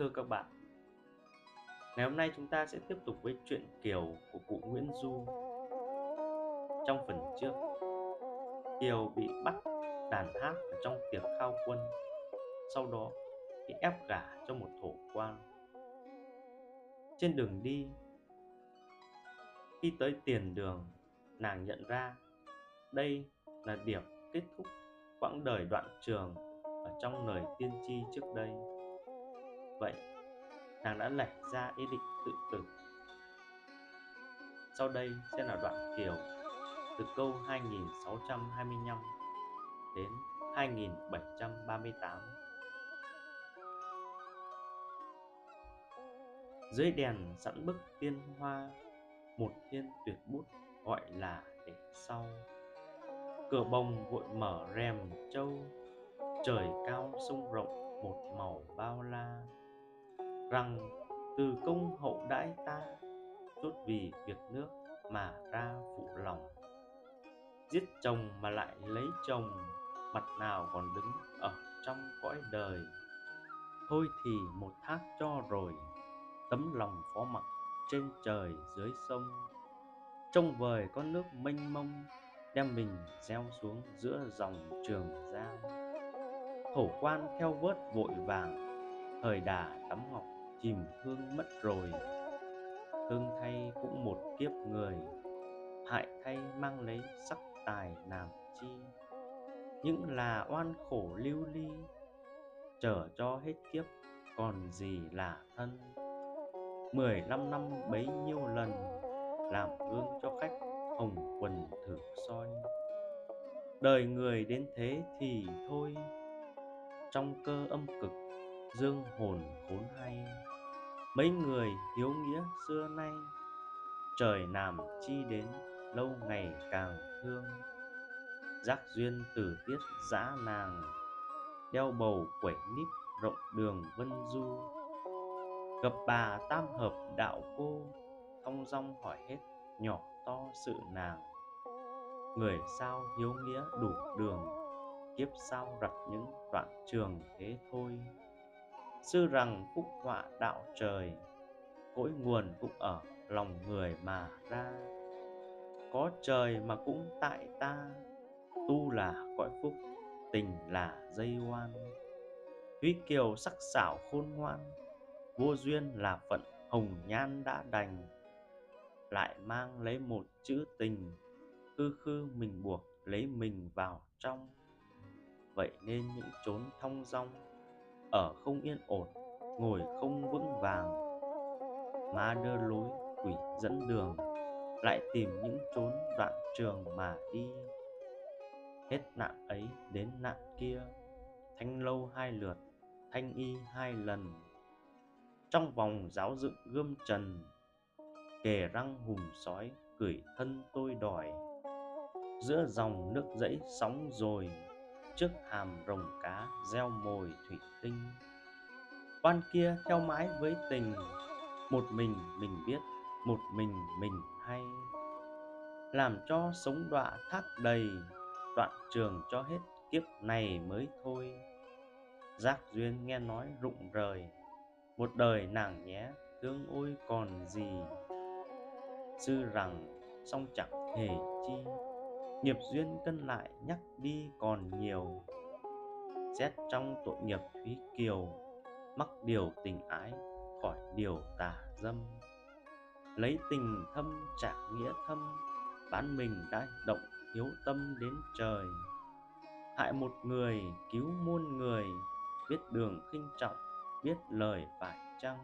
Thưa các bạn, ngày hôm nay chúng ta sẽ tiếp tục với chuyện Kiều của cụ Nguyễn Du. Trong phần trước, Kiều bị bắt đàn hát ở trong tiệc khao quân, sau đó bị ép gả cho một thổ quan. Trên đường đi, khi tới Tiền Đường, nàng nhận ra đây là điểm kết thúc quãng đời đoạn trường ở trong lời tiên tri trước đây. Vậy, nàng đã lệch ra ý định tự tử. Sau đây sẽ là đoạn Kiều từ câu 2625 đến 2738. Dưới đèn sẵn bức tiên hoa, một thiên tuyệt bút gọi là để sau. Cửa bồng vội mở rèm trâu, trời cao sông rộng một màu bao la. Rằng từ công hậu đãi ta, chốt vì việc nước mà ra phụ lòng. Giết chồng mà lại lấy chồng, mặt nào còn đứng ở trong cõi đời. Thôi thì một thác cho rồi, tấm lòng phó mặc trên trời dưới sông. Trông vời con nước mênh mông, đem mình gieo xuống giữa dòng Trường Giang. Thổ quan theo vớt vội vàng, thời đà tắm ngọc chìm hương mất rồi. Thương thay cũng một kiếp người, hại thay mang lấy sắc tài làm chi. Những là oan khổ lưu ly, chở cho hết kiếp còn gì là thân. 15 năm bấy nhiêu lần, làm gương cho khách hồng quần thử soi. Đời người đến thế thì thôi, trong cơ âm cực dương hồn khốn hay. Mấy người hiếu nghĩa xưa nay, trời làm chi đến lâu ngày càng thương. Giác duyên tử tiết giã nàng, đeo bầu quẩy nít rộng đường vân du. Gặp bà tam hợp đạo cô, thong dong hỏi hết nhỏ to sự nàng. Người sao hiếu nghĩa đủ đường, kiếp sau rặt những đoạn trường thế thôi. Sư rằng phúc họa đạo trời, cội nguồn cũng ở lòng người mà ra. Có trời mà cũng tại ta, tu là cõi phúc, tình là dây oan. Thúy kiều sắc sảo khôn ngoan, vô duyên là phận hồng nhan đã đành. Lại mang lấy một chữ tình, khư khư mình buộc lấy mình vào trong. Vậy nên những chốn thong dong, ở không yên ổn, ngồi không vững vàng. Má đưa lối, quỷ dẫn đường, lại tìm những chốn đoạn trường mà đi. Hết nạn ấy đến nạn kia, thanh lâu 2 lượt, thanh y 2 lần. Trong vòng giáo dựng gươm trần, kề răng hùm sói, cửi thân tôi đòi. Giữa dòng nước dãy sóng rồi, trước hàm rồng cá gieo mồi thủy tinh. Quan kia theo mãi với tình, một mình biết, một mình hay. Làm cho sống đọa thác đầy, đoạn trường cho hết kiếp này mới thôi. Giác duyên nghe nói rụng rời, một đời nàng nhé, thương ôi còn gì. Sư rằng song chẳng hề chi, nghiệp duyên cân lại nhắc đi còn nhiều. Xét trong tội nghiệp Thúy Kiều, mắc điều tình ái khỏi điều tà dâm. Lấy tình thâm trả nghĩa thâm, bán mình đã động hiếu tâm đến trời. Hại một người cứu muôn người, biết đường khinh trọng, biết lời phải chăng.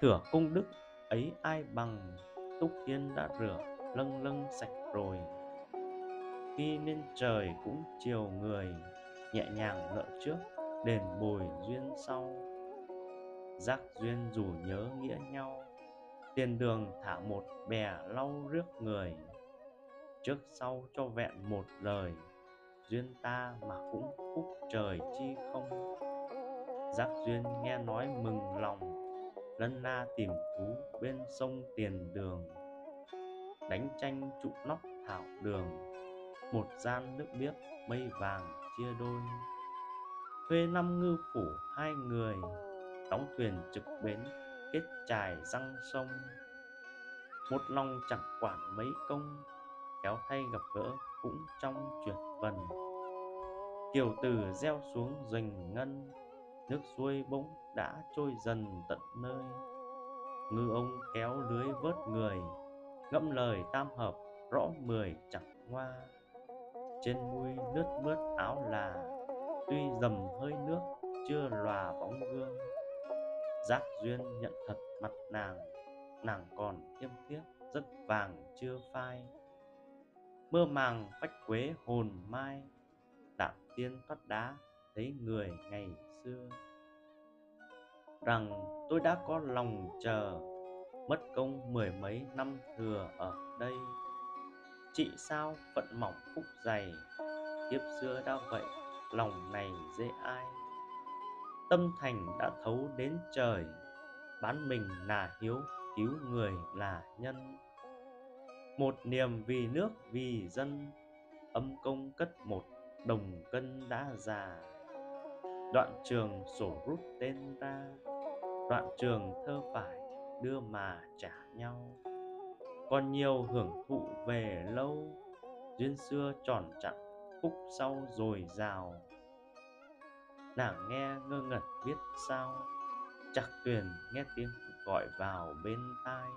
Thửa công đức ấy ai bằng, túc yên đã rửa lâng lâng sạch rồi. Khi nên trời cũng chiều người, nhẹ nhàng nợ trước, đền bồi duyên sau. Giác duyên dù nhớ nghĩa nhau, tiền đường thả một bè lau rước người. Trước sau cho vẹn một lời, duyên ta mà cũng phúc trời chi không. Giác duyên nghe nói mừng lòng, lân la tìm thú bên sông tiền đường. Đánh tranh trụ nóc thảo đường, một gian nước biếc mây vàng chia đôi. Thuê 5 ngư phủ 2 người, đóng thuyền trực bến, kết chài răng sông. Một lòng chẳng quản mấy công, khéo thay gặp gỡ cũng trong chuyển vần. Kiều từ gieo xuống rình ngân, nước xuôi bỗng đã trôi dần tận nơi. Ngư ông kéo lưới vớt người, ngẫm lời tam hợp rõ mười chẳng hoa. Trên mui lướt mướt áo là, tuy dầm hơi nước chưa lòa bóng gương. Giác duyên nhận thật mặt nàng, nàng còn thiêm thiếp rất vàng chưa phai. Mơ màng phách quế hồn mai, đạm tiên thoát đá thấy người ngày xưa. Rằng tôi đã có lòng chờ, mất công mười mấy năm thừa ở đây. Chị sao phận mỏng phúc dày, kiếp xưa đã vậy lòng này dễ ai. Tâm thành đã thấu đến trời, bán mình là hiếu, cứu người là nhân. Một niềm vì nước vì dân, âm công cất một đồng cân đã già. Đoạn trường sổ rút tên ra, đoạn trường thơ phải đưa mà trả nhau. Còn nhiều hưởng thụ về lâu, duyên xưa tròn chặn phúc sau dồi dào. Nàng nghe ngơ ngẩn biết sao, chạc thuyền nghe tiếng gọi vào bên tai.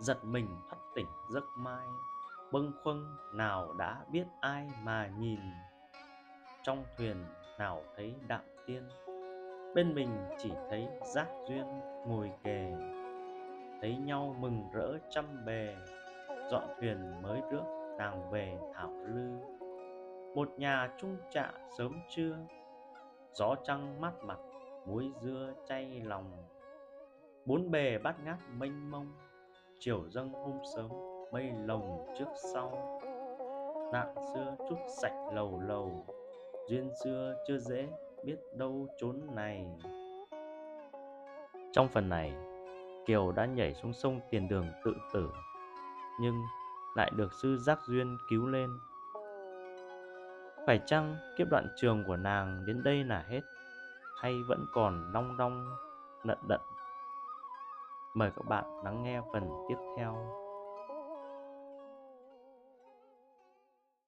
Giật mình thất tỉnh giấc mai, bâng khuâng nào đã biết ai mà nhìn. Trong thuyền nào thấy đạm tiên, bên mình chỉ thấy giác duyên ngồi kề. Thấy nhau mừng rỡ trăm bề, dọn thuyền mới rước nàng về thảo lư. Một nhà chung trạ sớm trưa, gió trăng mát mặt, muối dưa chay lòng. Bốn bề bát ngát mênh mông, chiều dâng hôm sớm mây lồng trước sau. Nạn xưa chút sạch lầu lầu, duyên xưa chưa dễ biết đâu chốn này. Trong phần này, Kiều đã nhảy xuống sông Tiền Đường tự tử, nhưng lại được sư Giác Duyên cứu lên. Phải chăng kiếp đoạn trường của nàng đến đây là hết, hay vẫn còn long đong lận đận? Mời các bạn lắng nghe phần tiếp theo.